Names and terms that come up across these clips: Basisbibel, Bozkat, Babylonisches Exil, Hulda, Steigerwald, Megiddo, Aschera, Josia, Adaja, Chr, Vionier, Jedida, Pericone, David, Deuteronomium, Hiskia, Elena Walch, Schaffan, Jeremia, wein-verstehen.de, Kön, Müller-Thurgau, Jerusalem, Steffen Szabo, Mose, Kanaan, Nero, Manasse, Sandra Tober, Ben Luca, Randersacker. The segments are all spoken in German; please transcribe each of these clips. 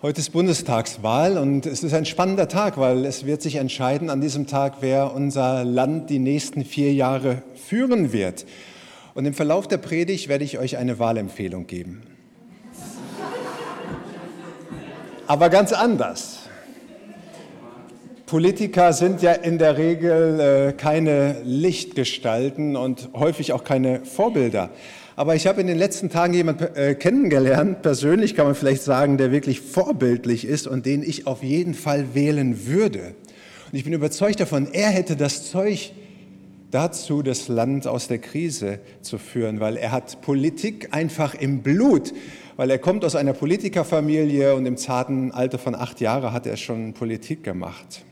Heute ist Bundestagswahl und es ist ein spannender Tag, weil es wird sich entscheiden an diesem Tag, wer unser Land die nächsten 4 Jahre führen wird. Und im Verlauf der Predigt werde ich euch eine Wahlempfehlung geben. Aber ganz anders. Politiker sind ja in der Regel keine Lichtgestalten und häufig auch keine Vorbilder. Aber ich habe in den letzten Tagen jemanden kennengelernt, persönlich kann man vielleicht sagen, der wirklich vorbildlich ist und den ich auf jeden Fall wählen würde. Und ich bin überzeugt davon, er hätte das Zeug dazu, das Land aus der Krise zu führen, weil er hat Politik einfach im Blut, weil er kommt aus einer Politikerfamilie und im zarten Alter von 8 Jahren hat er schon Politik gemacht.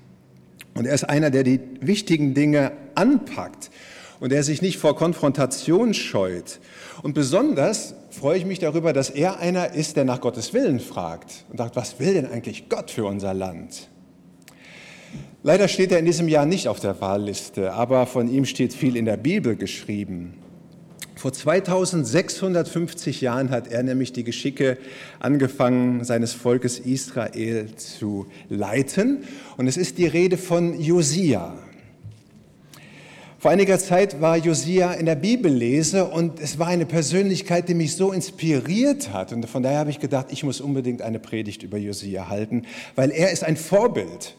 Und er ist einer, der die wichtigen Dinge anpackt. Und er sich nicht vor Konfrontation scheut. Und besonders freue ich mich darüber, dass er einer ist, der nach Gottes Willen fragt und sagt, was will denn eigentlich Gott für unser Land? Leider steht er in diesem Jahr nicht auf der Wahlliste, aber von ihm steht viel in der Bibel geschrieben. Vor 2650 Jahren hat er nämlich die Geschicke angefangen, seines Volkes Israel zu leiten. Und es ist die Rede von Josia. Vor einiger Zeit war Josia in der Bibellese und es war eine Persönlichkeit, die mich so inspiriert hat. Und von daher habe ich gedacht, ich muss unbedingt eine Predigt über Josia halten, weil er ist ein Vorbild.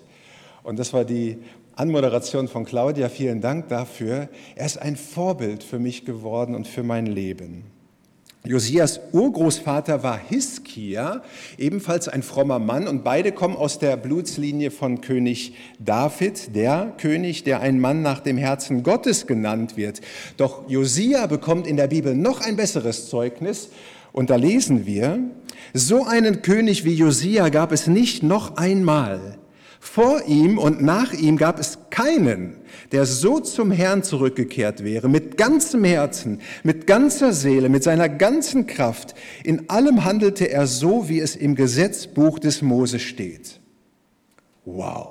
Und das war die Anmoderation von Claudia, vielen Dank dafür. Er ist ein Vorbild für mich geworden und für mein Leben. Josias Urgroßvater war Hiskia, ebenfalls ein frommer Mann, und beide kommen aus der Blutslinie von König David, der König, der ein Mann nach dem Herzen Gottes genannt wird. Doch Josia bekommt in der Bibel noch ein besseres Zeugnis, und da lesen wir: So einen König wie Josia gab es nicht noch einmal. Vor ihm und nach ihm gab es keinen, der so zum Herrn zurückgekehrt wäre, mit ganzem Herzen, mit ganzer Seele, mit seiner ganzen Kraft. In allem handelte er so, wie es im Gesetzbuch des Mose steht. Wow!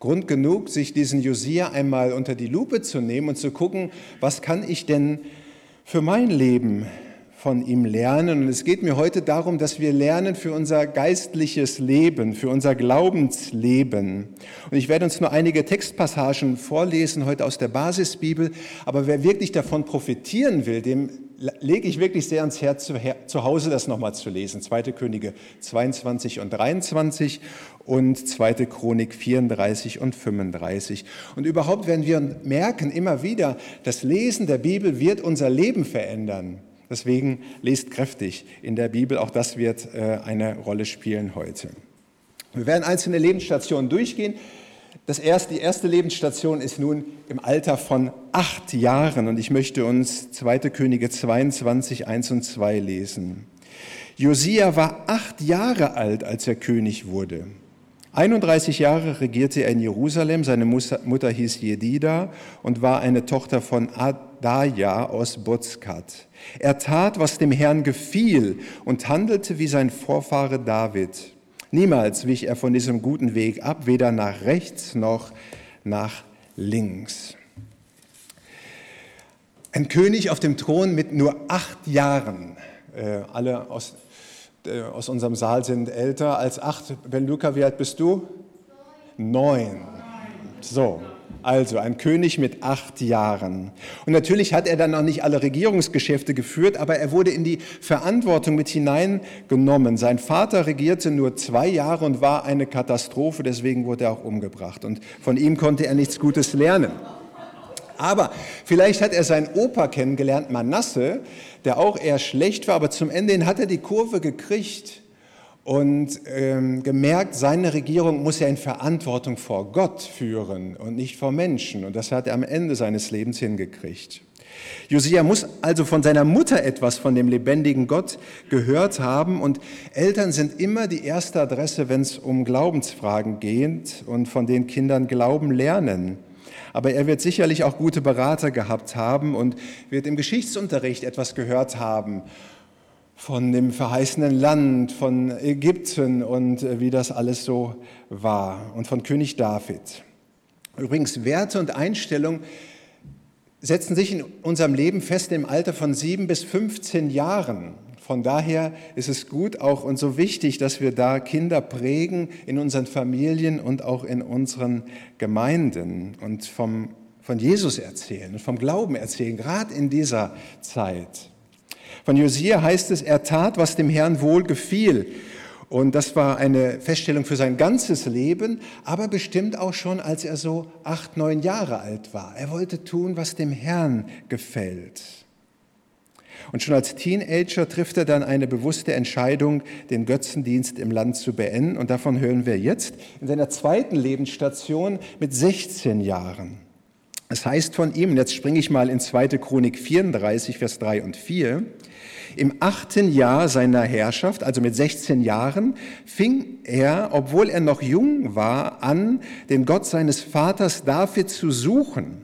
Grund genug, sich diesen Josia einmal unter die Lupe zu nehmen und zu gucken, was kann ich denn für mein Leben von ihm lernen. Und es geht mir heute darum, dass wir lernen für unser geistliches Leben, für unser Glaubensleben. Und ich werde uns nur einige Textpassagen vorlesen heute aus der Basisbibel, aber wer wirklich davon profitieren will, dem lege ich wirklich sehr ans Herz, zu Hause das nochmal zu lesen. 2. Könige 22 und 23 und 2. Chronik 34 und 35. Und überhaupt werden wir merken immer wieder, das Lesen der Bibel wird unser Leben verändern. Deswegen lest kräftig in der Bibel, auch das wird eine Rolle spielen heute. Wir werden einzelne Lebensstationen durchgehen. Die erste Lebensstation ist nun im Alter von 8 Jahren und ich möchte uns 2. Könige 22, 1 und 2 lesen. Josia war 8 Jahre alt, als er König wurde. 31 Jahre regierte er in Jerusalem, seine Mutter hieß Jedida und war eine Tochter von Adaja aus Bozkat. Er tat, was dem Herrn gefiel und handelte wie sein Vorfahre David. Niemals wich er von diesem guten Weg ab, weder nach rechts noch nach links. Ein König auf dem Thron mit nur 8 Jahren, alle aus unserem Saal sind älter als 8. Ben Luca, wie alt bist du? 9. So, also ein König mit 8 Jahren. Und natürlich hat er dann noch nicht alle Regierungsgeschäfte geführt, aber er wurde in die Verantwortung mit hineingenommen. Sein Vater regierte nur 2 Jahre und war eine Katastrophe, deswegen wurde er auch umgebracht. Und von ihm konnte er nichts Gutes lernen. Aber vielleicht hat er seinen Opa kennengelernt, Manasse, der auch eher schlecht war, aber zum Ende hin hat er die Kurve gekriegt und gemerkt, seine Regierung muss er in Verantwortung vor Gott führen und nicht vor Menschen. Und das hat er am Ende seines Lebens hingekriegt. Josia muss also von seiner Mutter etwas von dem lebendigen Gott gehört haben und Eltern sind immer die erste Adresse, wenn es um Glaubensfragen geht und von den Kindern Glauben lernen. Aber er wird sicherlich auch gute Berater gehabt haben und wird im Geschichtsunterricht etwas gehört haben von dem verheißenen Land, von Ägypten und wie das alles so war und von König David. Übrigens, Werte und Einstellungen setzen sich in unserem Leben fest im Alter von 7 bis 15 Jahren. Von daher ist es gut auch und so wichtig, dass wir da Kinder prägen in unseren Familien und auch in unseren Gemeinden und von Jesus erzählen und vom Glauben erzählen, gerade in dieser Zeit. Von Josia heißt es, er tat, was dem Herrn wohl gefiel. Und das war eine Feststellung für sein ganzes Leben, aber bestimmt auch schon, als er so 8, 9 Jahre alt war. Er wollte tun, was dem Herrn gefällt. Und schon als Teenager trifft er dann eine bewusste Entscheidung, den Götzendienst im Land zu beenden. Und davon hören wir jetzt in seiner zweiten Lebensstation mit 16 Jahren. Es heißt von ihm, jetzt springe ich mal in 2. Chronik 34, Vers 3 und 4, im 8. Jahr seiner Herrschaft, also mit 16 Jahren, fing er, obwohl er noch jung war, an, den Gott seines Vaters David zu suchen.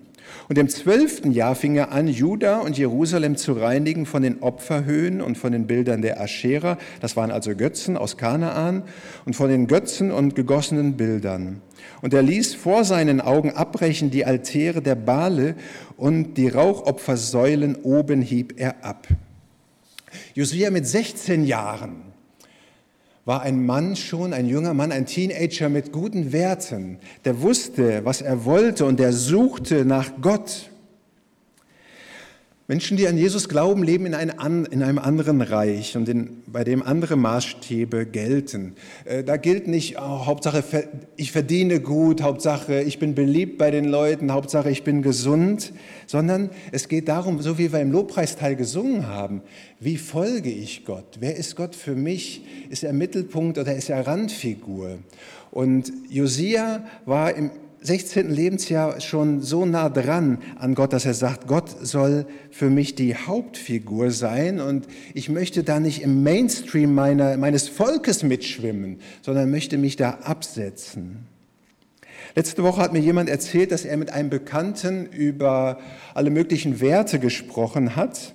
Und im 12. Jahr fing er an, Juda und Jerusalem zu reinigen von den Opferhöhen und von den Bildern der Aschera, das waren also Götzen aus Kanaan, und von den Götzen und gegossenen Bildern. Und er ließ vor seinen Augen abbrechen die Altäre der Bale und die Rauchopfersäulen oben hieb er ab. Josia mit 16 Jahren war ein Mann schon, ein junger Mann, ein Teenager mit guten Werten, der wusste, was er wollte und der suchte nach Gott. Menschen, die an Jesus glauben, leben in einem anderen Reich, und bei dem andere Maßstäbe gelten. Da gilt nicht, Hauptsache ich verdiene gut, Hauptsache ich bin beliebt bei den Leuten, Hauptsache ich bin gesund, sondern es geht darum, so wie wir im Lobpreisteil gesungen haben, wie folge ich Gott? Wer ist Gott für mich? Ist er Mittelpunkt oder ist er Randfigur? Und Josia war im 16. Lebensjahr schon so nah dran an Gott, dass er sagt, Gott soll für mich die Hauptfigur sein und ich möchte da nicht im Mainstream meines Volkes mitschwimmen, sondern möchte mich da absetzen. Letzte Woche hat mir jemand erzählt, dass er mit einem Bekannten über alle möglichen Werte gesprochen hat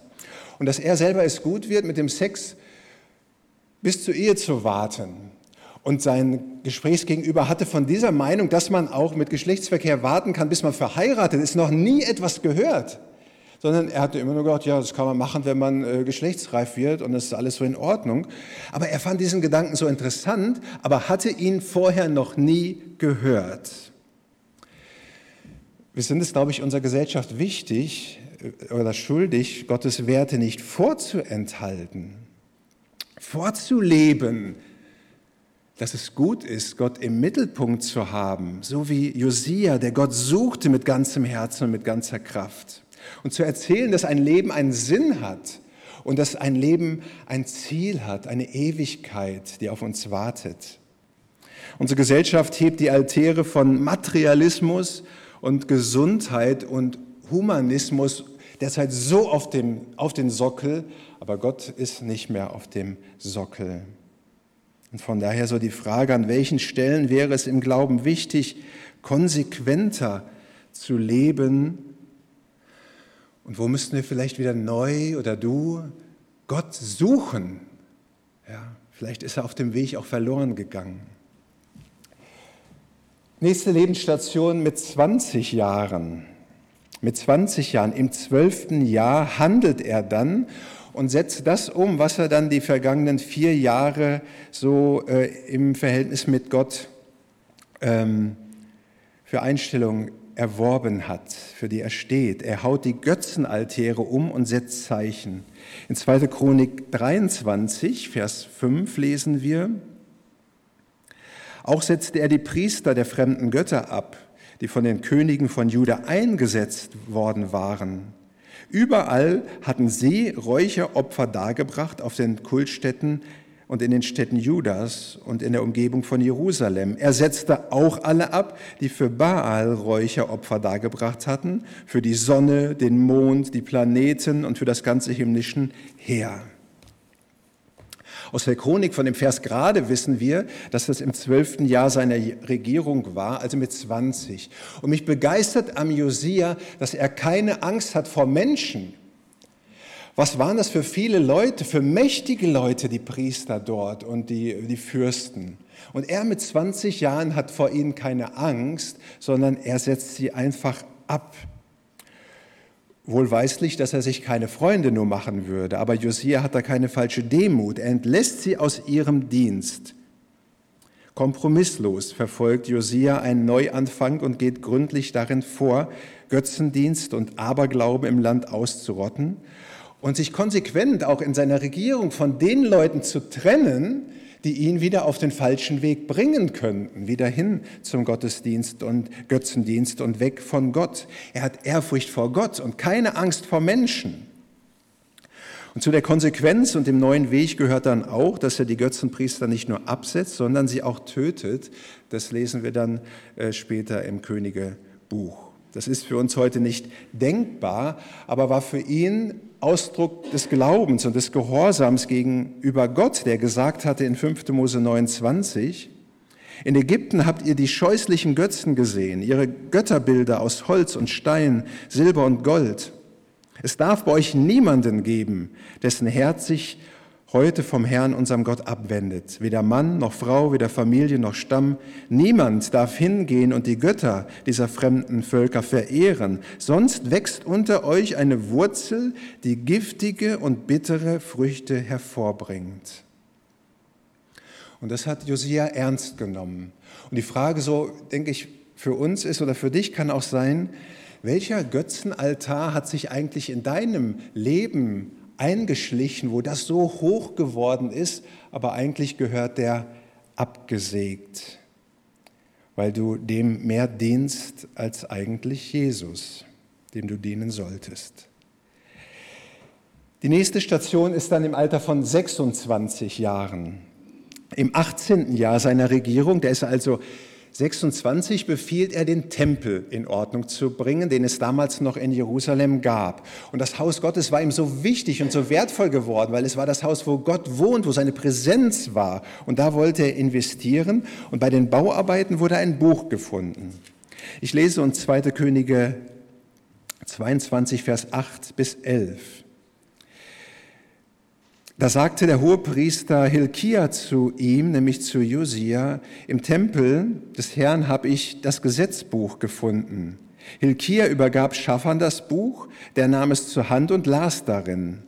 und dass er selber es gut wird, mit dem Sex bis zur Ehe zu warten. Und sein Gesprächsgegenüber hatte von dieser Meinung, dass man auch mit Geschlechtsverkehr warten kann, bis man verheiratet ist, noch nie etwas gehört. Sondern er hatte immer nur gedacht, ja, das kann man machen, wenn man geschlechtsreif wird und das ist alles so in Ordnung. Aber er fand diesen Gedanken so interessant, aber hatte ihn vorher noch nie gehört. Wir sind es, glaube ich, unserer Gesellschaft wichtig oder schuldig, Gottes Werte nicht vorzuenthalten, vorzuleben, dass es gut ist, Gott im Mittelpunkt zu haben, so wie Josia, der Gott suchte mit ganzem Herzen und mit ganzer Kraft. Und zu erzählen, dass ein Leben einen Sinn hat und dass ein Leben ein Ziel hat, eine Ewigkeit, die auf uns wartet. Unsere Gesellschaft hebt die Altäre von Materialismus und Gesundheit und Humanismus derzeit so auf den Sockel, aber Gott ist nicht mehr auf dem Sockel. Und von daher so die Frage, an welchen Stellen wäre es im Glauben wichtig, konsequenter zu leben? Und wo müssten wir vielleicht wieder neu oder du Gott suchen? Ja, vielleicht ist er auf dem Weg auch verloren gegangen. Nächste Lebensstation mit 20 Jahren. Mit 20 Jahren, im 12. Jahr handelt er dann und setzt das um, was er dann die vergangenen 4 Jahre so im Verhältnis mit Gott für Einstellungen erworben hat, für die er steht. Er haut die Götzenaltäre um und setzt Zeichen. In 2. Chronik 23, Vers 5 lesen wir, auch setzte er die Priester der fremden Götter ab, die von den Königen von Juda eingesetzt worden waren. Überall hatten sie Räucheropfer dargebracht auf den Kultstätten und in den Städten Judas und in der Umgebung von Jerusalem. Er setzte auch alle ab, die für Baal Räucheropfer dargebracht hatten, für die Sonne, den Mond, die Planeten und für das ganze himmlische Heer. Aus der Chronik von dem Vers gerade wissen wir, dass das im 12. Jahr seiner Regierung war, also mit 20. Und mich begeistert am Josia, dass er keine Angst hat vor Menschen. Was waren das für viele Leute, für mächtige Leute, die Priester dort und die Fürsten. Und er mit 20 Jahren hat vor ihnen keine Angst, sondern er setzt sie einfach ab. wohlweislich, dass er sich keine Freunde nur machen würde, aber Josia hat da keine falsche Demut. Er entlässt sie aus ihrem Dienst. Kompromisslos verfolgt Josia einen Neuanfang und geht gründlich darin vor, Götzendienst und Aberglauben im Land auszurotten und sich konsequent auch in seiner Regierung von den Leuten zu trennen, die ihn wieder auf den falschen Weg bringen könnten, wieder hin zum Gottesdienst und Götzendienst und weg von Gott. Er hat Ehrfurcht vor Gott und keine Angst vor Menschen. Und zu der Konsequenz und dem neuen Weg gehört dann auch, dass er die Götzenpriester nicht nur absetzt, sondern sie auch tötet. Das lesen wir dann später im Königebuch. Das ist für uns heute nicht denkbar, aber war für ihn Ausdruck des Glaubens und des Gehorsams gegenüber Gott, der gesagt hatte in 5. Mose 29, in Ägypten habt ihr die scheußlichen Götzen gesehen, ihre Götterbilder aus Holz und Stein, Silber und Gold. Es darf bei euch niemanden geben, dessen Herz sich heute vom Herrn, unserem Gott, abwendet. Weder Mann noch Frau, weder Familie noch Stamm. Niemand darf hingehen und die Götter dieser fremden Völker verehren. Sonst wächst unter euch eine Wurzel, die giftige und bittere Früchte hervorbringt. Und das hat Josia ernst genommen. Und die Frage, so denke ich, für uns ist oder für dich kann auch sein, welcher Götzenaltar hat sich eigentlich in deinem Leben eingeschlichen, wo das so hoch geworden ist, aber eigentlich gehört der abgesägt, weil du dem mehr dienst als eigentlich Jesus, dem du dienen solltest. Die nächste Station ist dann im Alter von 26 Jahren. Im 18. Jahr seiner Regierung, der ist also 26, befiehlt er, den Tempel in Ordnung zu bringen, den es damals noch in Jerusalem gab. Und das Haus Gottes war ihm so wichtig und so wertvoll geworden, weil es war das Haus, wo Gott wohnt, wo seine Präsenz war. Und da wollte er investieren. Und bei den Bauarbeiten wurde ein Buch gefunden. Ich lese uns 2. Könige 22, Vers 8 bis 11. Da sagte der Hohepriester Hilkia zu ihm, nämlich zu Josia, im Tempel des Herrn habe ich das Gesetzbuch gefunden. Hilkia übergab Schaffan das Buch, der nahm es zur Hand und las darin.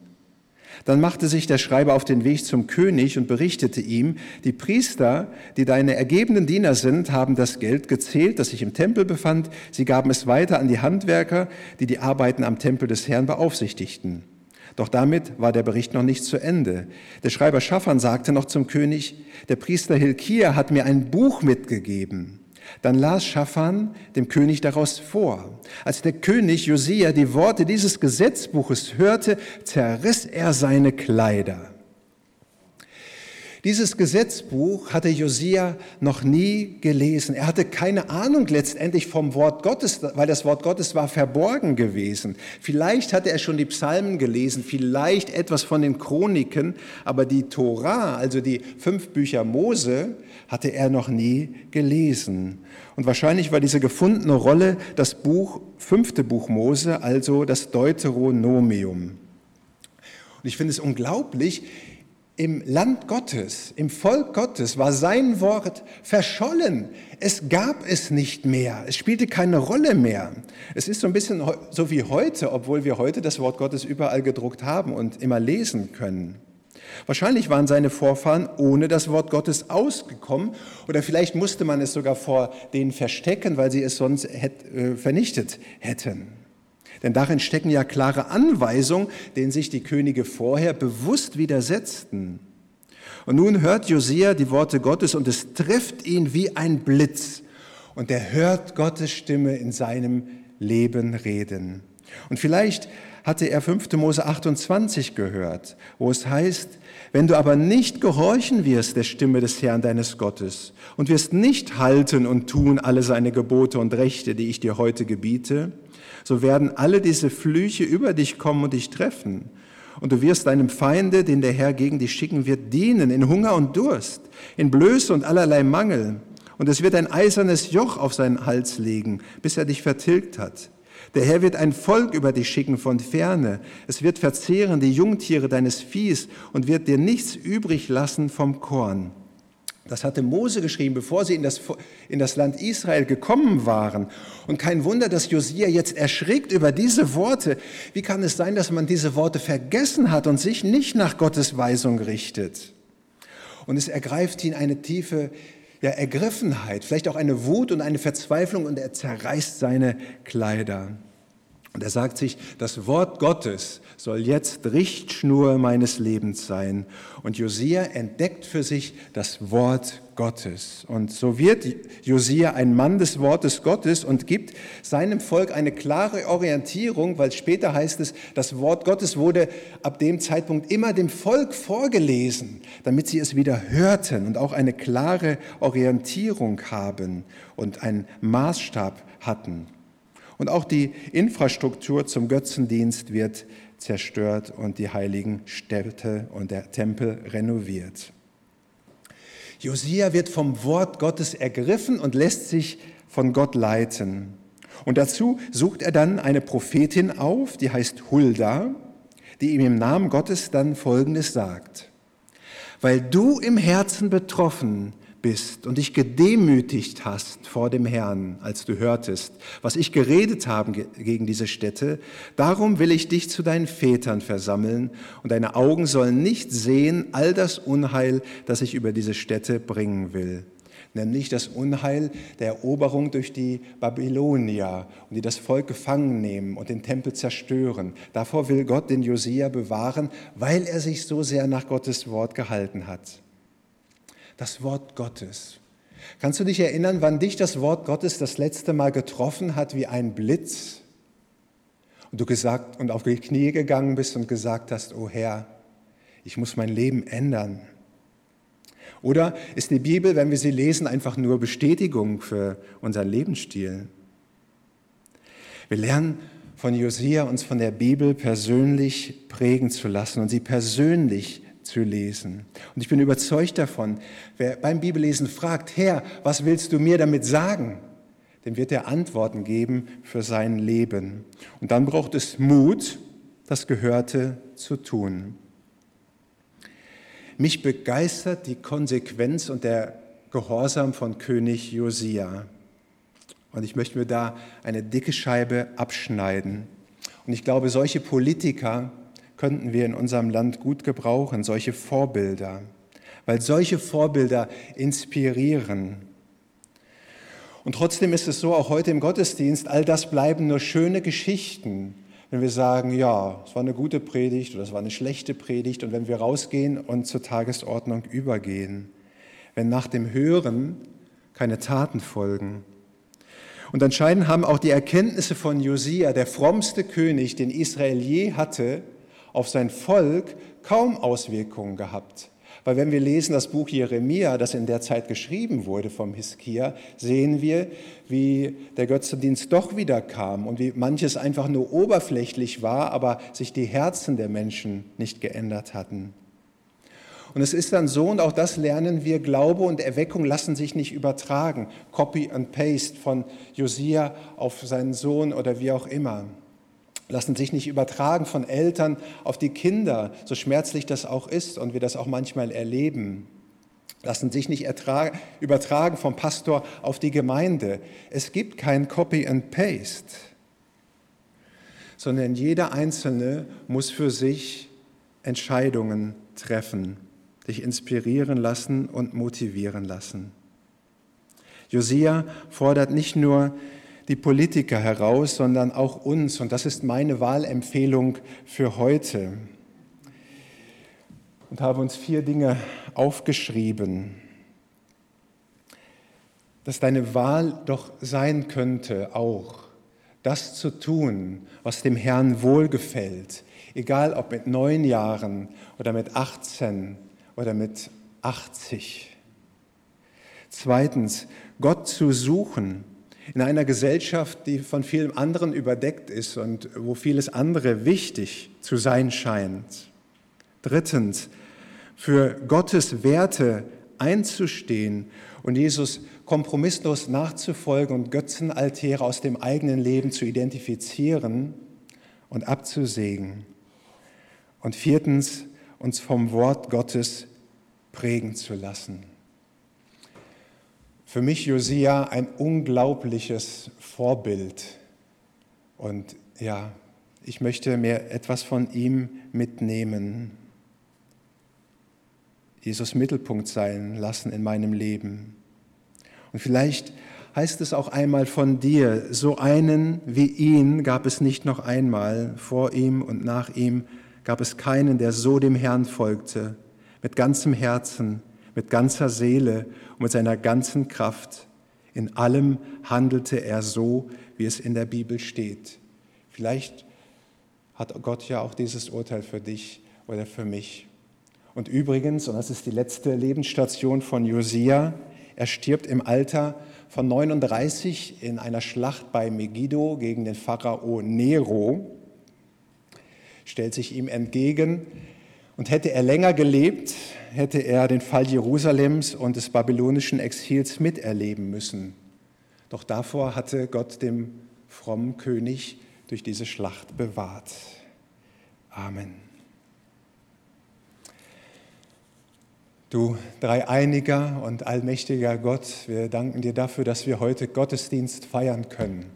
Dann machte sich der Schreiber auf den Weg zum König und berichtete ihm, die Priester, die deine ergebenen Diener sind, haben das Geld gezählt, das sich im Tempel befand. Sie gaben es weiter an die Handwerker, die die Arbeiten am Tempel des Herrn beaufsichtigten. Doch damit war der Bericht noch nicht zu Ende. Der Schreiber Schaffan sagte noch zum König, der Priester Hilkia hat mir ein Buch mitgegeben. Dann las Schaffan dem König daraus vor. Als der König Josia die Worte dieses Gesetzbuches hörte, zerriss er seine Kleider. Dieses Gesetzbuch hatte Josia noch nie gelesen. Er hatte keine Ahnung letztendlich vom Wort Gottes, weil das Wort Gottes war verborgen gewesen. Vielleicht hatte er schon die Psalmen gelesen, vielleicht etwas von den Chroniken, aber die Tora, also die 5 Bücher Mose, hatte er noch nie gelesen. Und wahrscheinlich war diese gefundene Rolle das 5. Buch Mose, also das Deuteronomium. Und ich finde es unglaublich, im Land Gottes, im Volk Gottes war sein Wort verschollen. Es gab es nicht mehr. Es spielte keine Rolle mehr. Es ist so ein bisschen so wie heute, obwohl wir heute das Wort Gottes überall gedruckt haben und immer lesen können. Wahrscheinlich waren seine Vorfahren ohne das Wort Gottes ausgekommen oder vielleicht musste man es sogar vor denen verstecken, weil sie es sonst vernichtet hätten. Denn darin stecken ja klare Anweisungen, denen sich die Könige vorher bewusst widersetzten. Und nun hört Josia die Worte Gottes und es trifft ihn wie ein Blitz. Und er hört Gottes Stimme in seinem Leben reden. Und vielleicht hatte er 5. Mose 28 gehört, wo es heißt, wenn du aber nicht gehorchen wirst der Stimme des Herrn deines Gottes und wirst nicht halten und tun alle seine Gebote und Rechte, die ich dir heute gebiete, so werden alle diese Flüche über dich kommen und dich treffen. Und du wirst deinem Feinde, den der Herr gegen dich schicken wird, dienen in Hunger und Durst, in Blöße und allerlei Mangel. Und es wird ein eisernes Joch auf seinen Hals legen, bis er dich vertilgt hat. Der Herr wird ein Volk über dich schicken von Ferne. Es wird verzehren die Jungtiere deines Viehs und wird dir nichts übrig lassen vom Korn. Das hatte Mose geschrieben, bevor sie in das Land Israel gekommen waren. Und kein Wunder, dass Josia jetzt erschrickt über diese Worte. Wie kann es sein, dass man diese Worte vergessen hat und sich nicht nach Gottes Weisung richtet? Und es ergreift ihn eine tiefe Ergriffenheit, vielleicht auch eine Wut und eine Verzweiflung, und er zerreißt seine Kleider. Und er sagt sich, das Wort Gottes soll jetzt Richtschnur meines Lebens sein. Und Josia entdeckt für sich das Wort Gottes. Und so wird Josia ein Mann des Wortes Gottes und gibt seinem Volk eine klare Orientierung, weil später heißt es, das Wort Gottes wurde ab dem Zeitpunkt immer dem Volk vorgelesen, damit sie es wieder hörten und auch eine klare Orientierung haben und einen Maßstab hatten. Und auch die Infrastruktur zum Götzendienst wird zerstört und die heiligen Städte und der Tempel renoviert. Josia wird vom Wort Gottes ergriffen und lässt sich von Gott leiten. Und dazu sucht er dann eine Prophetin auf, die heißt Hulda, die ihm im Namen Gottes dann Folgendes sagt: Weil du im Herzen betroffen bist und dich gedemütigt hast vor dem Herrn, als du hörtest, was ich geredet habe gegen diese Städte, darum will ich dich zu deinen Vätern versammeln, und deine Augen sollen nicht sehen all das Unheil, das ich über diese Städte bringen will. Nämlich das Unheil der Eroberung durch die Babylonier, und die das Volk gefangen nehmen und den Tempel zerstören. Davor will Gott den Josia bewahren, weil er sich so sehr nach Gottes Wort gehalten hat. Das Wort Gottes. Kannst du dich erinnern, wann dich das Wort Gottes das letzte Mal getroffen hat wie ein Blitz? Und du gesagt und auf die Knie gegangen bist und gesagt hast: O Herr, ich muss mein Leben ändern. Oder ist die Bibel, wenn wir sie lesen, einfach nur Bestätigung für unseren Lebensstil? Wir lernen von Josia, uns von der Bibel persönlich prägen zu lassen und sie persönlich zu lesen. Und ich bin überzeugt davon, wer beim Bibellesen fragt: Herr, was willst du mir damit sagen? Dem wird er Antworten geben für sein Leben. Und dann braucht es Mut, das Gehörte zu tun. Mich begeistert die Konsequenz und der Gehorsam von König Josia. Und ich möchte mir da eine dicke Scheibe abschneiden. Und ich glaube, solche Politiker könnten wir in unserem Land gut gebrauchen, solche Vorbilder, weil solche Vorbilder inspirieren. Und trotzdem ist es so, auch heute im Gottesdienst, all das bleiben nur schöne Geschichten, wenn wir sagen, ja, es war eine gute Predigt oder es war eine schlechte Predigt, und wenn wir rausgehen und zur Tagesordnung übergehen, wenn nach dem Hören keine Taten folgen. Und anscheinend haben auch die Erkenntnisse von Josia, der frommste König, den Israel je hatte, auf sein Volk kaum Auswirkungen gehabt. Weil wenn wir lesen das Buch Jeremia, das in der Zeit geschrieben wurde vom Hiskia, sehen wir, wie der Götzendienst doch wieder kam und wie manches einfach nur oberflächlich war, aber sich die Herzen der Menschen nicht geändert hatten. Und es ist dann so, und auch das lernen wir, Glaube und Erweckung lassen sich nicht übertragen. Copy and Paste von Josia auf seinen Sohn oder wie auch immer. Lassen sich nicht übertragen von Eltern auf die Kinder, so schmerzlich das auch ist und wir das auch manchmal erleben. Lassen sich nicht übertragen vom Pastor auf die Gemeinde. Es gibt kein Copy and Paste, sondern jeder Einzelne muss für sich Entscheidungen treffen, sich inspirieren lassen und motivieren lassen. Josia fordert nicht nur die Politiker heraus, sondern auch uns. Und das ist meine Wahlempfehlung für heute. Und habe uns 4 Dinge aufgeschrieben, dass deine Wahl doch sein könnte, auch das zu tun, was dem Herrn wohlgefällt. Egal ob mit 9 Jahren oder mit 18 oder mit 80. Zweitens, Gott zu suchen. In einer Gesellschaft, die von vielem anderen überdeckt ist und wo vieles andere wichtig zu sein scheint. Drittens, für Gottes Werte einzustehen und Jesus kompromisslos nachzufolgen und Götzenaltäre aus dem eigenen Leben zu identifizieren und abzusägen. Und viertens, uns vom Wort Gottes prägen zu lassen. für mich Josia ein unglaubliches Vorbild. Und ja, ich möchte mir etwas von ihm mitnehmen. Jesus Mittelpunkt sein lassen in meinem Leben. Und vielleicht heißt es auch einmal von dir, so einen wie ihn gab es nicht noch einmal, vor ihm und nach ihm gab es keinen, der so dem Herrn folgte, mit ganzem Herzen, mit ganzer Seele und mit seiner ganzen Kraft. In allem handelte er so, wie es in der Bibel steht. Vielleicht hat Gott ja auch dieses Urteil für dich oder für mich. Und übrigens, und das ist die letzte Lebensstation von Josia, er stirbt im Alter von 39 in einer Schlacht bei Megiddo gegen den Pharao Nero, stellt sich ihm entgegen. Und hätte er länger gelebt, hätte er den Fall Jerusalems und des babylonischen Exils miterleben müssen. Doch davor hatte Gott dem frommen König durch diese Schlacht bewahrt. Amen. Du dreieiniger und allmächtiger Gott, wir danken dir dafür, dass wir heute Gottesdienst feiern können,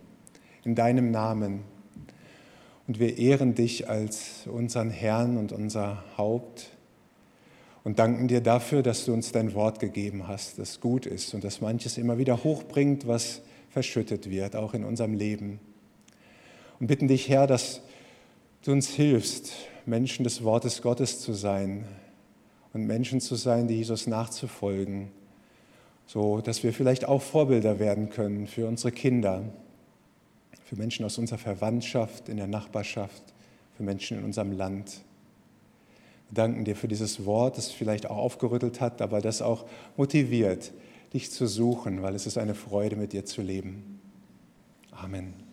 in deinem Namen. Und wir ehren dich als unseren Herrn und unser Haupt und danken dir dafür, dass du uns dein Wort gegeben hast, das gut ist und dass manches immer wieder hochbringt, was verschüttet wird, auch in unserem Leben. Und bitten dich, Herr, dass du uns hilfst, Menschen des Wortes Gottes zu sein und Menschen zu sein, die Jesus nachzufolgen, so dass wir vielleicht auch Vorbilder werden können für unsere Kinder, für Menschen aus unserer Verwandtschaft, in der Nachbarschaft, für Menschen in unserem Land. Wir danken dir für dieses Wort, das vielleicht auch aufgerüttelt hat, aber das auch motiviert, dich zu suchen, weil es ist eine Freude, mit dir zu leben. Amen.